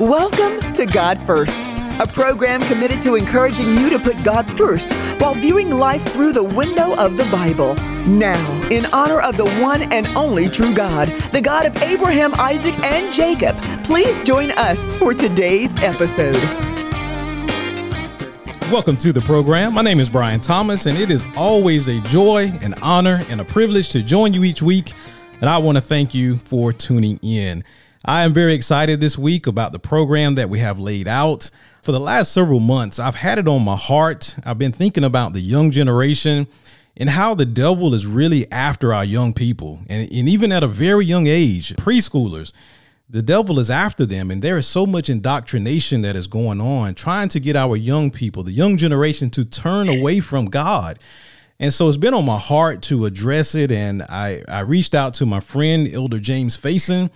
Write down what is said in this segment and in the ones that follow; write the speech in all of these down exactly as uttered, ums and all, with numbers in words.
Welcome to God First, a program committed to encouraging you to put God first while viewing life through the window of the Bible. Now, in honor of the one and only true God, the God of Abraham, Isaac, and Jacob, please join us for today's episode. Welcome to the program. My name is Brian Thomas, and it is always a joy, an honor, and a privilege to join you each week. And I want to thank you for tuning in. I am very excited this week about the program that we have laid out. For the last several months, I've had it on my heart. I've been thinking about the young generation and how the devil is really after our young people. And, and even at a very young age, preschoolers, the devil is after them. And there is so much indoctrination that is going on, trying to get our young people, the young generation, to turn away from God. And so it's been on my heart to address it. And I, I reached out to my friend, Elder James Faison,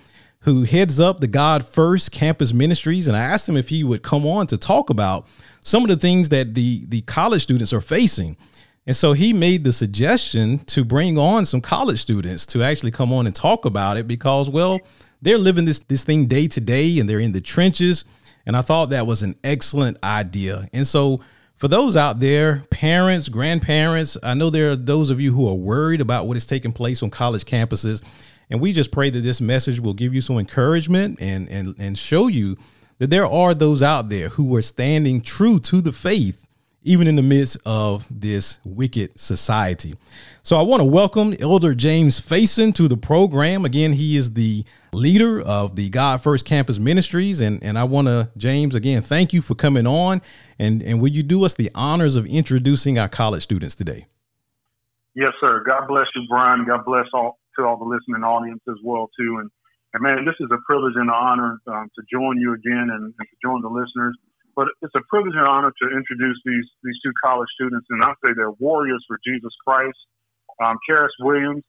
who heads up the God First Campus Ministries. And I asked him if he would come on to talk about some of the things that the, the college students are facing. And so he made the suggestion to bring on some college students to actually come on and talk about it because, well, they're living this, this thing day to day and they're in the trenches. And I thought that was an excellent idea. And so for those out there, parents, grandparents, I know there are those of you who are worried about what is taking place on college campuses. And we just pray that this message will give you some encouragement and, and, and show you that there are those out there who are standing true to the faith, even in the midst of this wicked society. So I want to welcome Elder James Faison to the program. Again, he is the leader of the God First Campus Ministries. And, and I want to, James, again, thank you for coming on. And, and will you do us the honors of introducing our college students today? Yes, sir. God bless you, Brian. God bless all. to all the listening audience as well, too. And, and man, this is a privilege and an honor um, to join you again and, and to join the listeners. But it's a privilege and honor to introduce these these two college students, and I say they're warriors for Jesus Christ. Um, Karis Williams,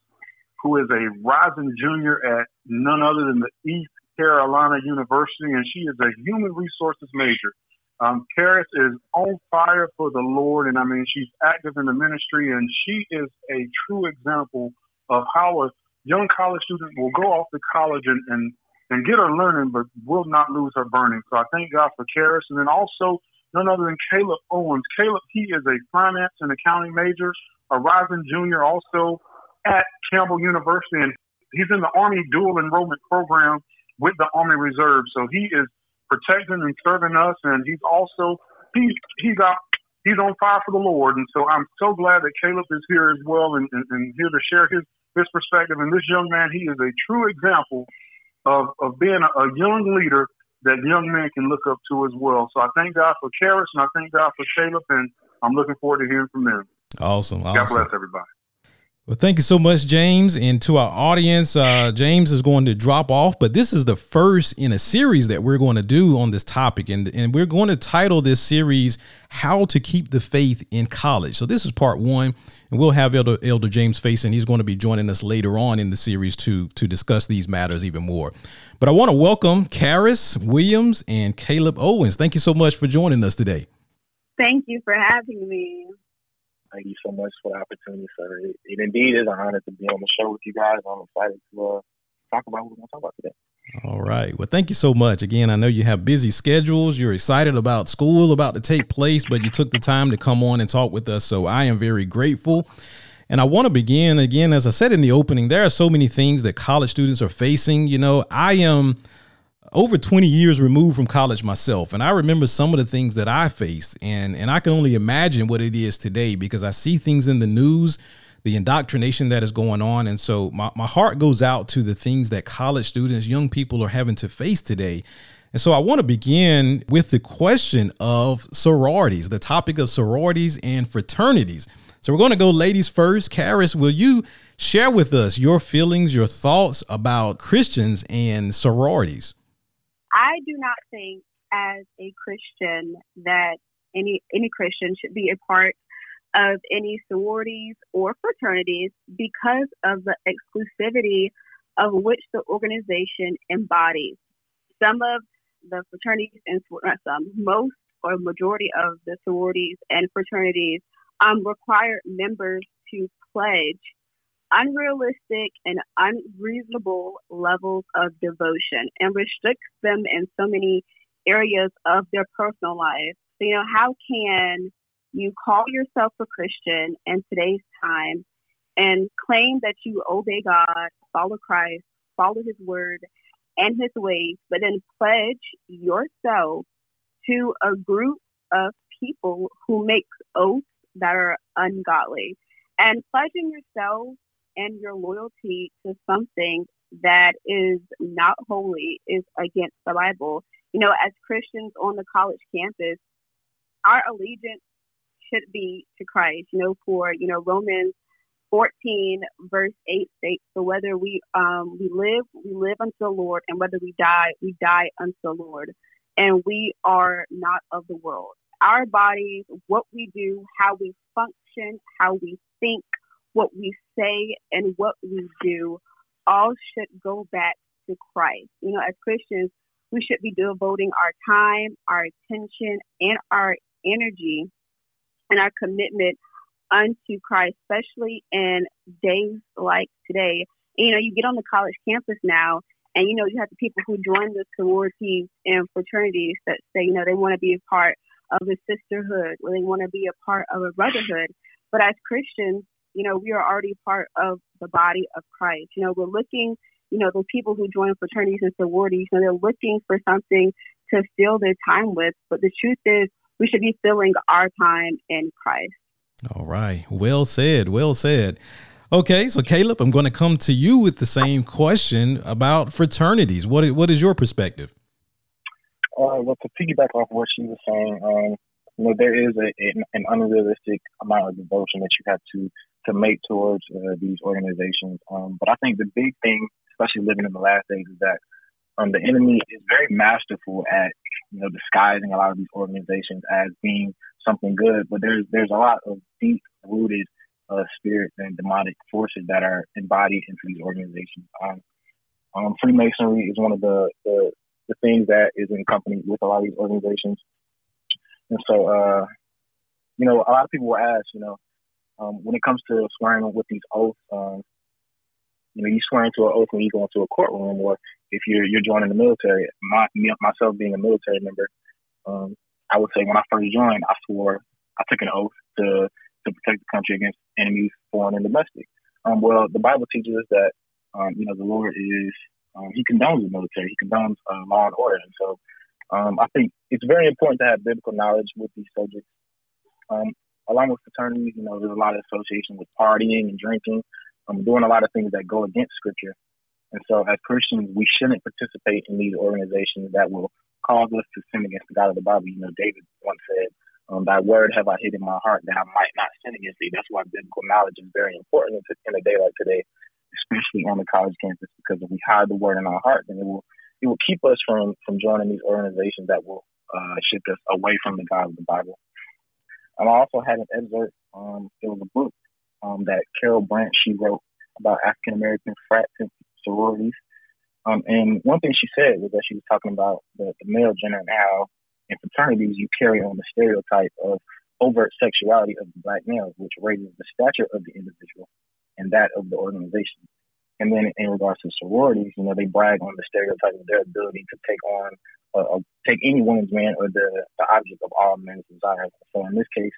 who is a rising junior at none other than the East Carolina University, and she is a human resources major. Um, Karis is on fire for the Lord, and I mean, she's active in the ministry, and she is a true example of how a young college student will go off to college and, and, and get her learning, but will not lose her burning. So I thank God for Karis. And then also none other than Caleb Owens. Caleb, he is a finance and accounting major, a rising junior also at Campbell University. And he's in the Army dual enrollment program with the Army Reserve. So he is protecting and serving us. And he's also, he, he's out. He's on fire for the Lord, and so I'm so glad that Caleb is here as well and, and, and here to share his, his perspective. And this young man, he is a true example of, of being a, a young leader that young men can look up to as well. So I thank God for Karis, and I thank God for Caleb, and I'm looking forward to hearing from them. Awesome. God awesome. Bless everybody. Well, thank you so much, James. And to our audience, uh, James is going to drop off, but this is the first in a series that we're going to do on this topic. And, and we're going to title this series, How to Keep the Faith in College. So this is part one, and we'll have Elder, Elder James Faison. He's going to be joining us later on in the series to, to discuss these matters even more. But I want to welcome Karis Williams and Caleb Owens. Thank you so much for joining us today. Thank you for having me. Thank you so much for the opportunity, sir. It, it indeed is an honor to be on the show with you guys. I'm excited to uh, talk about what we're going to talk about today. All right. Well, thank you so much. Again, I know you have busy schedules. You're excited about school about to take place, but you took the time to come on and talk with us. So I am very grateful. And I want to begin again, as I said in the opening, there are so many things that college students are facing. You know, I am over twenty years removed from college myself. And I remember some of the things that I faced, and, and I can only imagine what it is today because I see things in the news, the indoctrination that is going on. And so my, my heart goes out to the things that college students, young people are having to face today. And so I want to begin with the question of sororities, the topic of sororities and fraternities. So we're going to go ladies first. Karis, will you share with us your feelings, your thoughts about Christians and sororities? I do not think as a Christian that any any Christian should be a part of any sororities or fraternities because of the exclusivity of which the organization embodies. Some of the fraternities and not some, most or majority of the sororities and fraternities um, require members to pledge unrealistic and unreasonable levels of devotion and restricts them in so many areas of their personal life. So, you know, how can you call yourself a Christian in today's time and claim that you obey God, follow Christ, follow his word and his ways, but then pledge yourself to a group of people who make oaths that are ungodly? And pledging yourself and your loyalty to something that is not holy is against the Bible. You know, as Christians on the college campus, our allegiance should be to Christ. You know, for, you know, Romans fourteen verse eight states, so whether we um we live, we live unto the Lord, and whether we die, we die unto the Lord. And we are not of the world. Our bodies, what we do, how we function, how we think, what we say, and what we do, all should go back to Christ. You know, as Christians, we should be devoting our time, our attention, and our energy and our commitment unto Christ, especially in days like today. And, you know, you get on the college campus now, and, you know, you have the people who join the sororities and fraternities that say, you know, they want to be a part of a sisterhood, or they want to be a part of a brotherhood. But as Christians, you know, we are already part of the body of Christ. You know, we're looking, you know, the people who join fraternities and sororities, and you know, they're looking for something to fill their time with. But the truth is, we should be filling our time in Christ. All right. Well said. Well said. Okay. So, Caleb, I'm going to come to you with the same question about fraternities. What is, what is your perspective? Uh, well, to piggyback off what she was saying, um, you know, there is a, an, an unrealistic amount of devotion that you have to to make towards uh, these organizations. Um, but I think the big thing, especially living in the last days, is that um, the enemy is very masterful at, you know, disguising a lot of these organizations as being something good. But there's there's a lot of deep-rooted uh, spirits and demonic forces that are embodied into these organizations. Um, um, Freemasonry is one of the, the, the things that is in company with a lot of these organizations. And so, uh, you know, a lot of people will ask, you know, Um, when it comes to swearing with these oaths, um, you know, you swear into an oath when you go into a courtroom, or if you're you're joining the military. My, myself being a military member, um, I would say when I first joined, I swore, I took an oath to to protect the country against enemies, foreign and domestic. Um, well, the Bible teaches us that um, you know the Lord is um, He condones the military, He condones uh, law and order, and so um, I think it's very important to have biblical knowledge with these subjects. Um, Along with fraternities, you know, there's a lot of association with partying and drinking, um, doing a lot of things that go against Scripture. And so as Christians, we shouldn't participate in these organizations that will cause us to sin against the God of the Bible. You know, David once said, um, thy word have I hid in my heart that I might not sin against thee. That's why biblical knowledge is very important in a day like today, especially on the college campus, because if we hide the word in our heart, then it will it will keep us from, from joining these organizations that will uh, shift us away from the God of the Bible. And I also had an excerpt. Um, it was a book um, that Carol Branch, she wrote about African American frats and sororities. Um, and one thing she said was that she was talking about the, the male gender and how in fraternities you carry on the stereotype of overt sexuality of the black males, which raises the stature of the individual and that of the organization. And then in regards to sororities, you know, they brag on the stereotype of their ability to take on Uh, take any woman's man or the, the object of all men's desires. So in this case,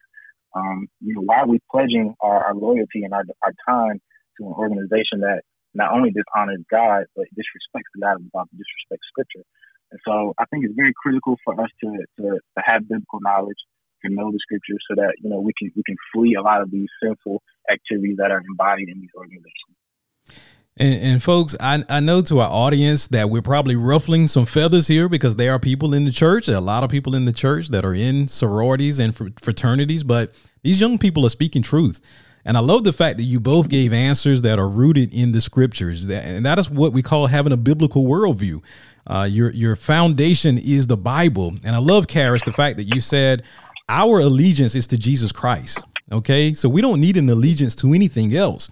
um, you know, why are we pledging our, our loyalty and our, our time to an organization that not only dishonors God, but disrespects the God of the Bible, disrespects Scripture? And so I think it's very critical for us to, to, to have biblical knowledge, to know the Scripture, so that, you know, we can, we can flee a lot of these sinful activities that are embodied in these organizations. And, and folks, I, I know to our audience that we're probably ruffling some feathers here, because there are people in the church, a lot of people in the church that are in sororities and fraternities, but these young people are speaking truth. And I love the fact that you both gave answers that are rooted in the Scriptures. That, and that is what we call having a biblical worldview. Uh, your, your foundation is the Bible. And I love, Karis, the fact that you said our allegiance is to Jesus Christ. OK, so we don't need an allegiance to anything else.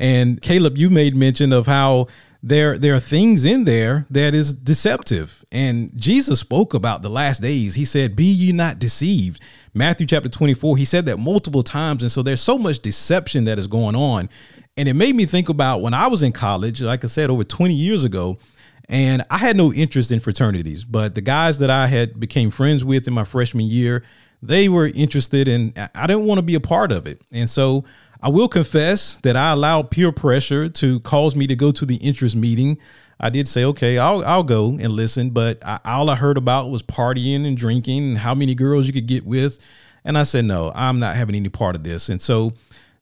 And Caleb, you made mention of how there there are things in there that is deceptive. And Jesus spoke about the last days. He said, be ye not deceived. Matthew chapter twenty-four. He said that multiple times. And so there's so much deception that is going on. And it made me think about when I was in college, like I said, over twenty years ago. And I had no interest in fraternities, but the guys that I had became friends with in my freshman year, they were interested in, I didn't want to be a part of it. And so I will confess that I allowed peer pressure to cause me to go to the interest meeting. I did say, okay, I'll I'll go and listen. But I, all I heard about was partying and drinking and how many girls you could get with. And I said, no, I'm not having any part of this. And so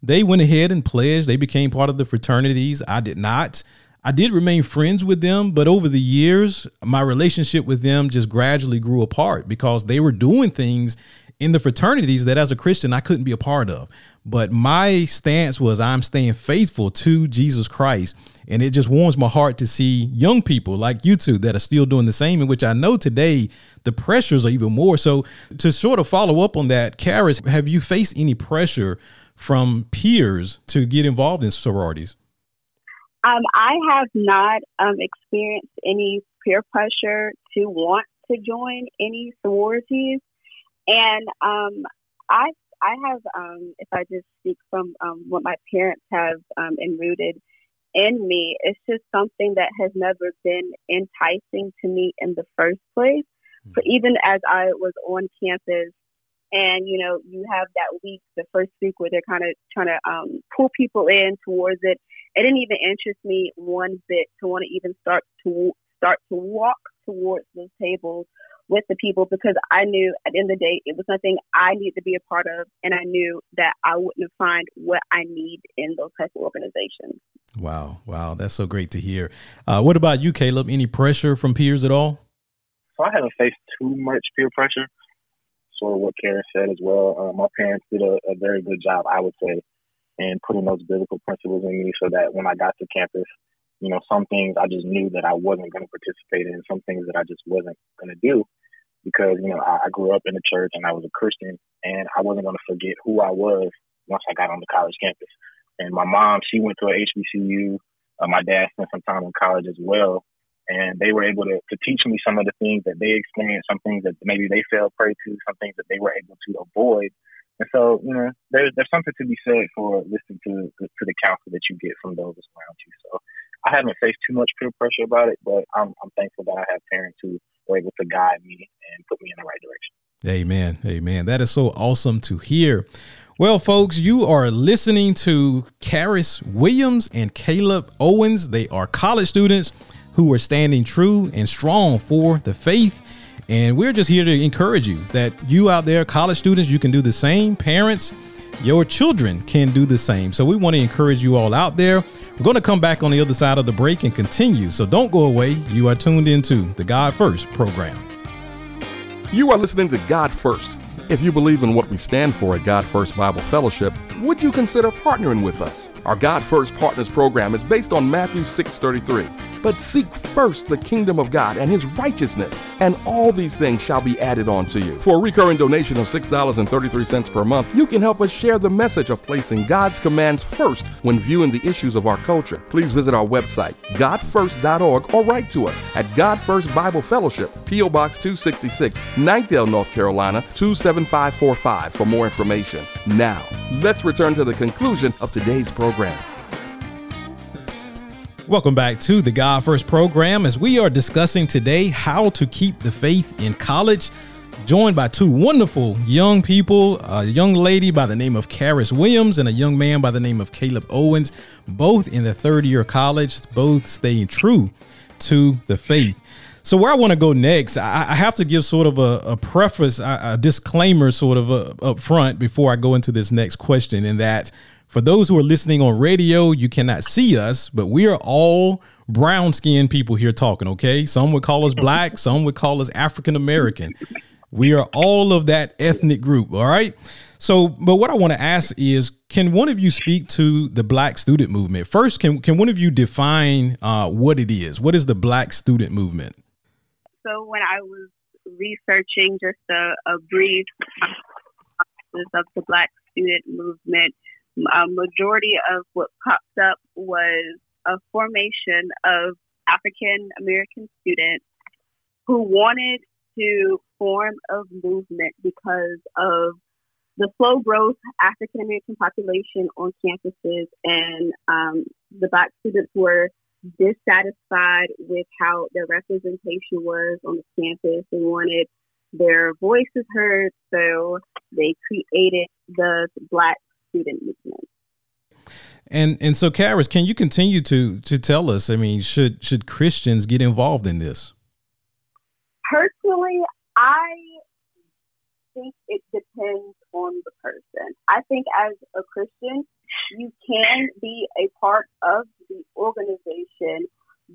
they went ahead and pledged. They became part of the fraternities. I did not. I did remain friends with them, but over the years, my relationship with them just gradually grew apart because they were doing things in the fraternities that as a Christian, I couldn't be a part of. But my stance was I'm staying faithful to Jesus Christ. And it just warms my heart to see young people like you two that are still doing the same, in which I know today the pressures are even more. So to sort of follow up on that, Karis, have you faced any pressure from peers to get involved in sororities? Um, I have not um, experienced any peer pressure to want to join any sororities. And um, I I have, um, if I just speak from um, what my parents have um, enrooted in me, it's just something that has never been enticing to me in the first place. Mm-hmm. But even as I was on campus and, you know, you have that week, the first week where they're kind of trying to um, pull people in towards it, it didn't even interest me one bit to want to even start to start to walk towards those tables with the people, because I knew at the end of the day, it was nothing I needed to be a part of. And I knew that I wouldn't find what I need in those types of organizations. Wow. Wow. That's so great to hear. Uh, what about you, Caleb? Any pressure from peers at all? So I haven't faced too much peer pressure. Sort of what Karen said as well. Uh, my parents did a, a very good job, I would say, in putting those biblical principles in me so that when I got to campus, you know, some things I just knew that I wasn't going to participate in, some things that I just wasn't going to do because, you know, I, I grew up in the church and I was a Christian, and I wasn't going to forget who I was once I got on the college campus. And my mom, she went to a H B C U. Uh, my dad spent some time in college as well. And they were able to, to teach me some of the things that they experienced, some things that maybe they fell prey to, some things that they were able to avoid. And so, you know, there's, there's something to be said for listening to, to the counsel that you get from those around you. So I haven't faced too much peer pressure about it, but I'm, I'm thankful that I have parents who were able to guide me and put me in the right direction. Amen. Amen. That is so awesome to hear. Well, folks, you are listening to Karis Williams and Caleb Owens. They are college students who are standing true and strong for the faith. And we're just here to encourage you that you out there, college students, you can do the same. Parents, your children can do the same. So we want to encourage you all out there. We're going to come back on the other side of the break and continue. So don't go away. You are tuned into the God First program. You are listening to God First. If you believe in what we stand for at God First Bible Fellowship, would you consider partnering with us? Our God First Partners program is based on Matthew six thirty-three. But seek first the kingdom of God and his righteousness, and all these things shall be added on to you. For a recurring donation of six dollars and thirty-three cents per month, you can help us share the message of placing God's commands first when viewing the issues of our culture. Please visit our website, god first dot org, or write to us at God First Bible Fellowship, P O Box two sixty-six, Knightdale, North Carolina, two seven five four five for more information. Now, let's return to the conclusion of today's program. Welcome back to the God First program, as we are discussing today how to keep the faith in college, joined by two wonderful young people, a young lady by the name of Karis Williams and a young man by the name of Caleb Owens, both in their third year of college, both staying true to the faith. So where I want to go next, I, I have to give sort of a, a preface, a, a disclaimer sort of a, up front before I go into this next question, in that for those who are listening on radio, you cannot see us, but we are all brown skinned people here talking. OK, some would call us black. Some would call us African-American. We are all of that ethnic group. All right. So, but what I want to ask is, can one of you speak to the Black student movement first? Can can one of you define uh, what it is? What is the Black student movement? So when I was researching just a, a brief of the Black student movement, a majority of what popped up was a formation of African-American students who wanted to form a movement because of the slow growth African-American population on campuses, and um, the Black students were dissatisfied with how their representation was on the campus. They wanted their voices heard, so they created the Black Student Movement. And and so, Karis, can you continue to to tell us, I mean, should should Christians get involved in this? Personally, I think it depends on the person. I think as a Christian, you can be a part of the organization,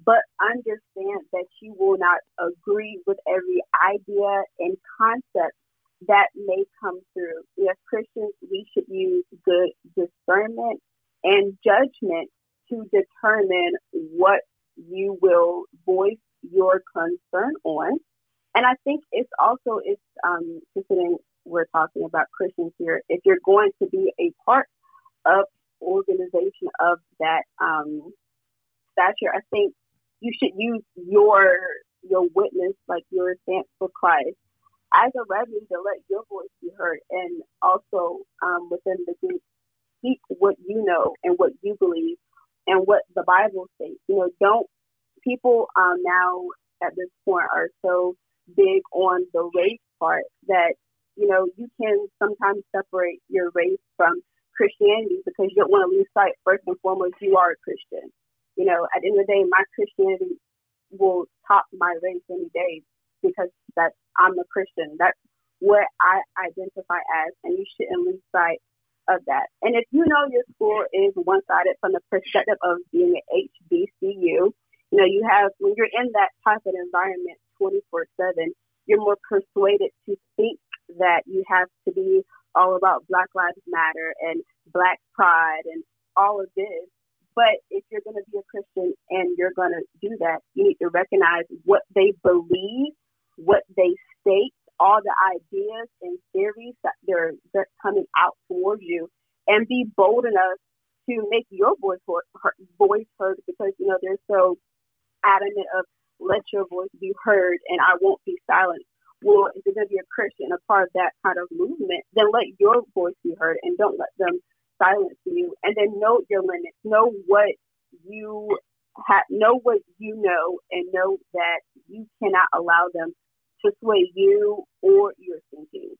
but understand that you will not agree with every idea and concept that may come through. As Christians, we should use good discernment and judgment to determine what you will voice your concern on. And I think it's also, it's um, considering we're talking about Christians here, if you're going to be a part of organization of that um, stature, I think you should use your your witness, like your stance for Christ, as a reverend to let your voice be heard, and also um, within the group, speak what you know and what you believe and what the Bible says. You know, don't people um, now at this point are so big on the race part that, you know, you can sometimes separate your race from Christianity because you don't want to lose sight, first and foremost, you are a Christian. You know, at the end of the day, my Christianity will top my race any day because that's, I'm a Christian. That's what I identify as, and you shouldn't lose sight of that. And if you know your school is one-sided from the perspective of being an H B C U, you know, you have, when you're in that type of environment twenty-four seven, you're more persuaded to think that you have to be all about Black Lives Matter and Black pride and all of this. But if you're going to be a Christian and you're going to do that, you need to recognize what they believe, what they state, all the ideas and theories that they're, they're coming out towards you, and be bold enough to make your voice voice heard, because, you know, they're so adamant of let your voice be heard and I won't be silent. Well, if you're going to be a Christian, a part of that kind of movement, then let your voice be heard and don't let them silence you. And then know your limits, know what you have, know what you know, and know that you cannot allow them to sway you or your thinking.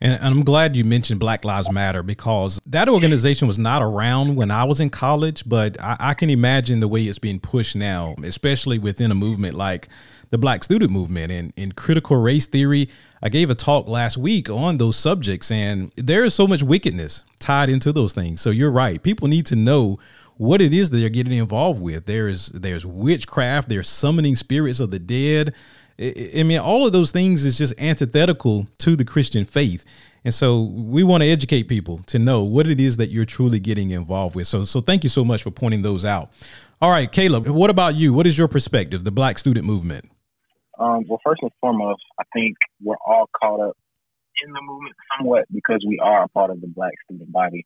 And I'm glad you mentioned Black Lives Matter, because that organization was not around when I was in college, but I, I can imagine the way it's being pushed now, especially within a movement like the Black Student Movement and in critical race theory. I gave a talk last week on those subjects, and there is so much wickedness tied into those things. So you're right. People need to know what it is that they're getting involved with. There is there's witchcraft. There's summoning spirits of the dead. I mean, all of those things is just antithetical to the Christian faith. And so we want to educate people to know what it is that you're truly getting involved with. So so thank you so much for pointing those out. All right, Caleb, what about you? What is your perspective, the Black Student Movement? Um, well, first and foremost, I think we're all caught up in the movement somewhat because we are a part of the Black student body.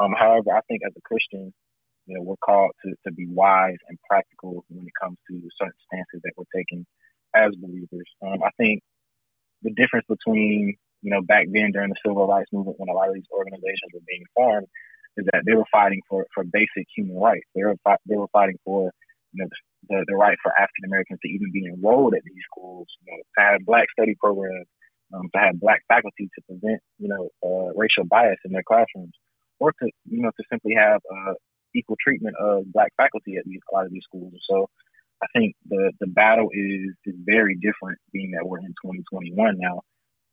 Um, however, I think as a Christian, you know, we're called to, to be wise and practical when it comes to certain stances that we're taking as believers. Um, I think the difference between, you know, back then during the Civil Rights Movement, when a lot of these organizations were being formed, is that they were fighting for, for basic human rights. They were they were fighting for, you know, the, the right for African Americans to even be enrolled at these schools, you know, to have Black study programs, um, to have Black faculty to prevent, you know, uh, racial bias in their classrooms, or to, you know, to simply have uh, equal treatment of Black faculty at these, a lot of these schools. So I think the, the battle is, is very different, being that we're in twenty twenty-one now.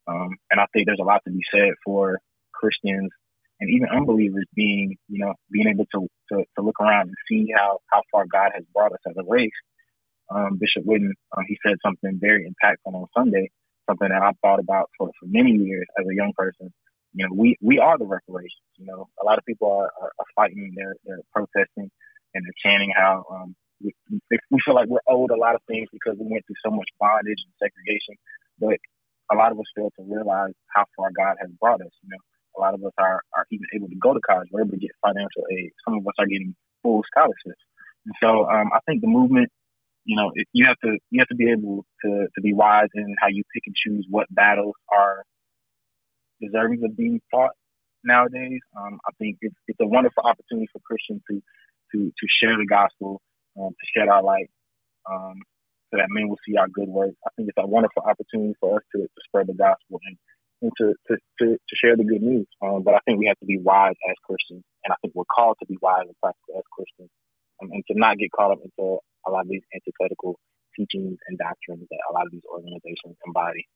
Um, and I think there's a lot to be said for Christians and even unbelievers being, you know, being able to, to, to look around and see how, how far God has brought us as a race. Um, Bishop Wooden, um, he said something very impactful on Sunday, something that I've thought about for, for many years as a young person. You know, we, we are the reparations. You know, a lot of people are, are, are fighting, they're, they're protesting, and they're chanting how, um, We, we feel like we're owed a lot of things because we went through so much bondage and segregation, but a lot of us fail to realize how far God has brought us. You know, a lot of us are, are even able to go to college. We're able to get financial aid. Some of us are getting full scholarships. And so um, I think the movement, you know, it, you have to you have to be able to, to be wise in how you pick and choose what battles are deserving of being fought nowadays. Um, I think it's, it's a wonderful opportunity for Christians to, to, to share the gospel, um, to shed our light, um, so that men will see our good works. I think it's a wonderful opportunity for us to, to spread the gospel and, and to, to, to, to share the good news. Um, but I think we have to be wise as Christians, and I think we're called to be wise and practical as Christians, um, and to not get caught up into a lot of these antithetical teachings and doctrines that a lot of these organizations embody.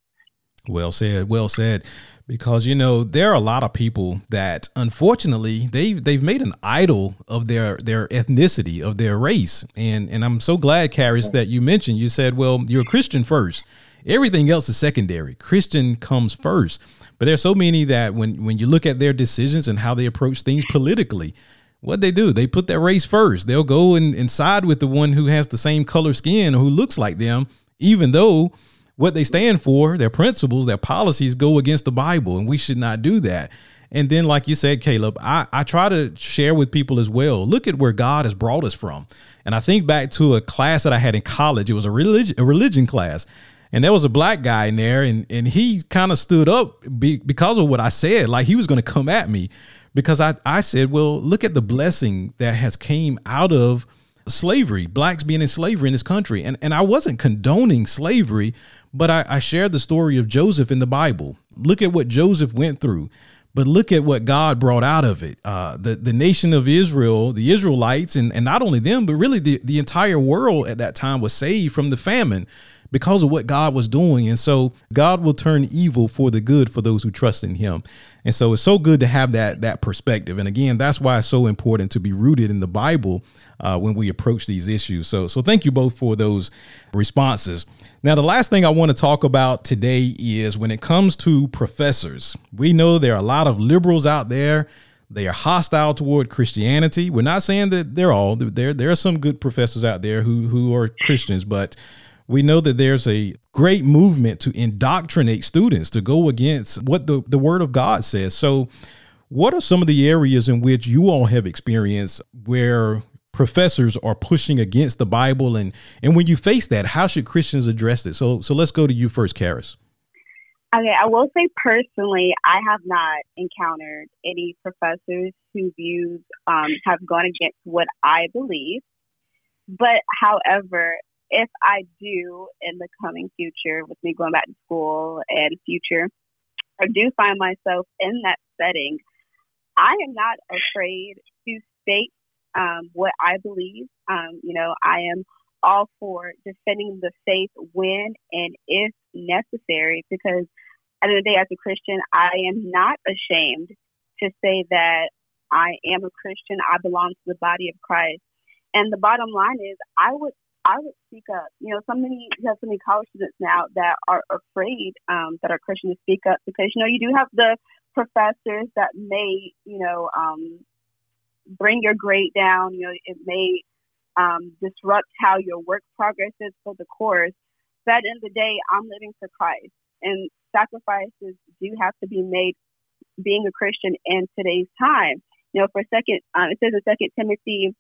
Well said, well said, because, you know, there are a lot of people that, unfortunately, they've, they've made an idol of their, their ethnicity, of their race. And and I'm so glad, Karis, that you mentioned, you said, well, you're a Christian first. Everything else is secondary. Christian comes first. But there's so many that when, when you look at their decisions and how they approach things politically, what they do, they put their race first. They'll go and, and side with the one who has the same color skin or who looks like them, even though what they stand for, their principles, their policies go against the Bible, and we should not do that. And then, like you said, Caleb, I, I try to share with people as well. Look at where God has brought us from. And I think back to a class that I had in college. It was a religion, a religion class. And there was a black guy in there, and, and he kind of stood up be, because of what I said, like he was going to come at me because I, I said, well, look at the blessing that has came out of slavery, blacks being in slavery in this country. And, and I wasn't condoning slavery, but I, I shared the story of Joseph in the Bible. Look at what Joseph went through, but look at what God brought out of it. Uh, the, the nation of Israel, the Israelites, and, and not only them, but really the, the entire world at that time was saved from the famine because of what God was doing. And so God will turn evil for the good for those who trust in him. And so it's so good to have that, that perspective. And again, that's why it's so important to be rooted in the Bible uh, when we approach these issues. So, so thank you both for those responses. Now, the last thing I want to talk about today is when it comes to professors. We know there are a lot of liberals out there. They are hostile toward Christianity. We're not saying that they're all there. There are some good professors out there who, who are Christians, but we know that there's a great movement to indoctrinate students to go against what the, the word of God says. So what are some of the areas in which you all have experienced where professors are pushing against the Bible? And, and when you face that, how should Christians address it? So, so let's go to you first, Karis. Okay, I will say personally, I have not encountered any professors whose views um, have gone against what I believe. But however, if I do in the coming future with me going back to school and future, I do find myself in that setting, I am not afraid to state um, what I believe. Um, you know, I am all for defending the faith when and if necessary, because at the end of the day, as a Christian, I am not ashamed to say that I am a Christian. I belong to the body of Christ. And the bottom line is I would I would speak up. You know, so many, you have so many college students now that are afraid um, that are Christian to speak up because, you know, you do have the professors that may, you know, um, bring your grade down. You know, it may um, disrupt how your work progresses for the course. But at the end of the day, I'm living for Christ, and sacrifices do have to be made being a Christian in today's time. You know, for second, um, it says in Second Timothy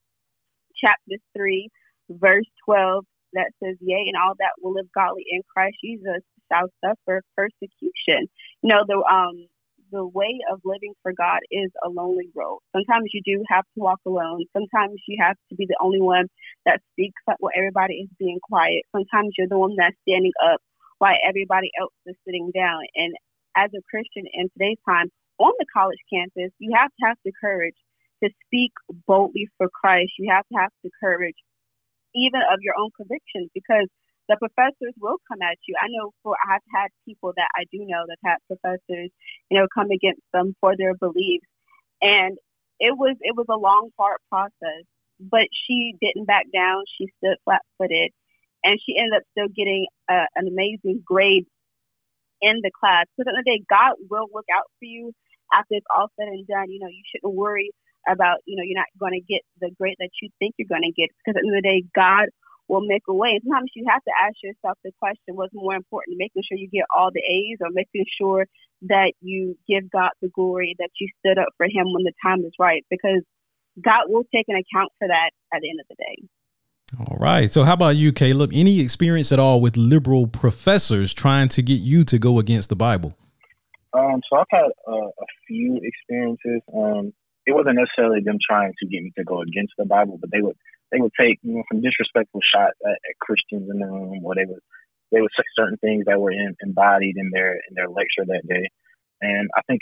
chapter three, verse twelve that says, yea, and all that will live godly in Christ Jesus shall suffer persecution. You know, the um the way of living for God is a lonely road. Sometimes you do have to walk alone. Sometimes you have to be the only one that speaks up while everybody is being quiet. Sometimes you're the one that's standing up while everybody else is sitting down. And as a Christian in today's time, on the college campus, you have to have the courage to speak boldly for Christ. You have to have the courage even of your own convictions, because the professors will come at you. I know for I've had people that I do know that had professors, you know, come against them for their beliefs. And it was it was a long, hard process, but she didn't back down. She stood flat-footed, and she ended up still getting a, an amazing grade in the class. So at the end of the day, God will look out for you after it's all said and done. You know, you shouldn't worry about, you know, you're not going to get the grade that you think you're going to get, because at the end of the day, God will make a way. Sometimes you have to ask yourself the question, what's more important, making sure you get all the A's or making sure that you give God the glory, that you stood up for him when the time is right, because God will take an account for that at the end of the day. All right. So how about you, Caleb? Any experience at all with liberal professors trying to get you to go against the Bible? Um, so I've had uh, a few experiences. Um, It wasn't necessarily them trying to get me to go against the Bible, but they would they would take, you know, some disrespectful shots at, at Christians in the room, or they would they would say certain things that were in, embodied in their in their lecture that day. And I think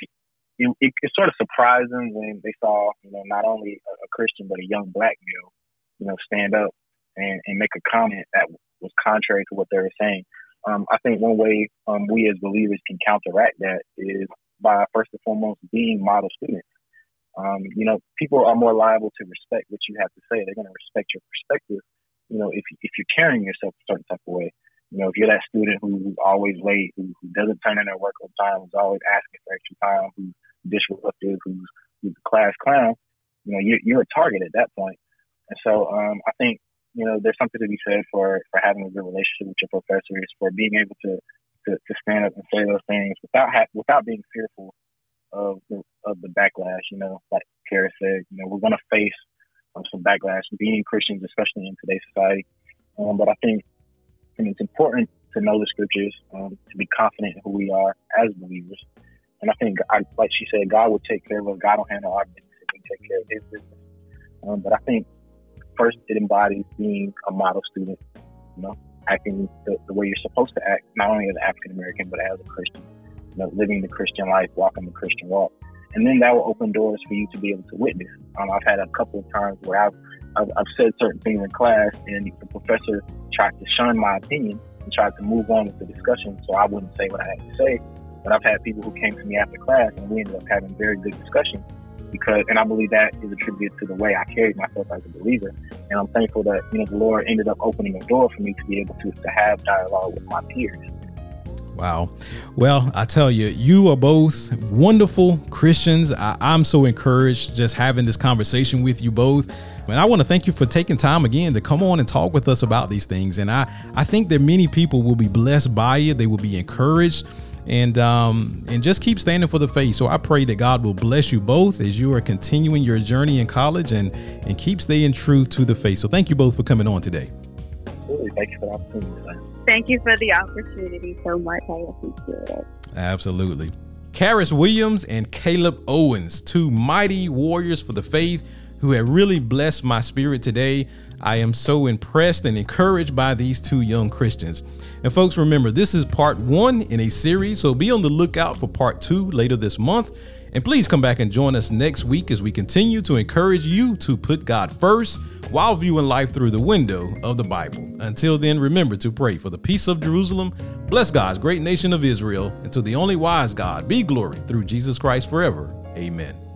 it, it, it sort of surprised them when they saw, you know, not only a, a Christian but a young black male, you know, stand up and, and make a comment that was contrary to what they were saying. Um, I think one way um, we as believers can counteract that is by first and foremost being model students. Um, you know, people are more liable to respect what you have to say. They're going to respect your perspective, you know, if if you're carrying yourself a certain type of way. You know, if you're that student who's always late, who, who doesn't turn in their work on time, who's always asking for extra time, who's disruptive, who's, who's a class clown, you know, you're, you're a target at that point. And so um, I think, you know, there's something to be said for, for having a good relationship with your professors, for being able to, to, to stand up and say those things without ha- without being fearful of the, of the backlash. You know, like Kara said, you know, we're going to face um, some backlash being Christians, especially in today's society. Um, but I think and it's important to know the scriptures, um, to be confident in who we are as believers. And I think, I, like she said, God will take care of us. God will handle our business if we take care of his business. Um, but I think first, it embodies being a model student, you know, acting the, the way you're supposed to act, not only as an African-American, but as a Christian, you know, living the Christian life, walking the Christian walk. And then that will open doors for you to be able to witness. Um, I've had a couple of times where I've, I've, I've said certain things in class and the professor tried to shun my opinion and tried to move on with the discussion so I wouldn't say what I had to say. But I've had people who came to me after class and we ended up having very good discussions. Because, and I believe that is attributed to the way I carried myself as a believer. And I'm thankful that, you know, the Lord ended up opening a door for me to be able to, to have dialogue with my peers. Wow. Well, I tell you, you are both wonderful Christians. I, I'm so encouraged just having this conversation with you both. And I want to thank you for taking time again to come on and talk with us about these things. And I, I think that many people will be blessed by it. They will be encouraged. And um, and just keep standing for the faith. So I pray that God will bless you both as you are continuing your journey in college and, and keep staying true to the faith. So thank you both for coming on today. Absolutely. Thank you for the opportunity. Thank you for the opportunity so much. I appreciate it. Absolutely. Karis Williams and Caleb Owens, two mighty warriors for the faith who have really blessed my spirit today. I am so impressed and encouraged by these two young Christians. And folks, remember, this is part one in a series, so be on the lookout for part two later this month. And please come back and join us next week as we continue to encourage you to put God first while viewing life through the window of the Bible. Until then, remember to pray for the peace of Jerusalem. Bless God's great nation of Israel, and to the only wise God be glory through Jesus Christ forever. Amen.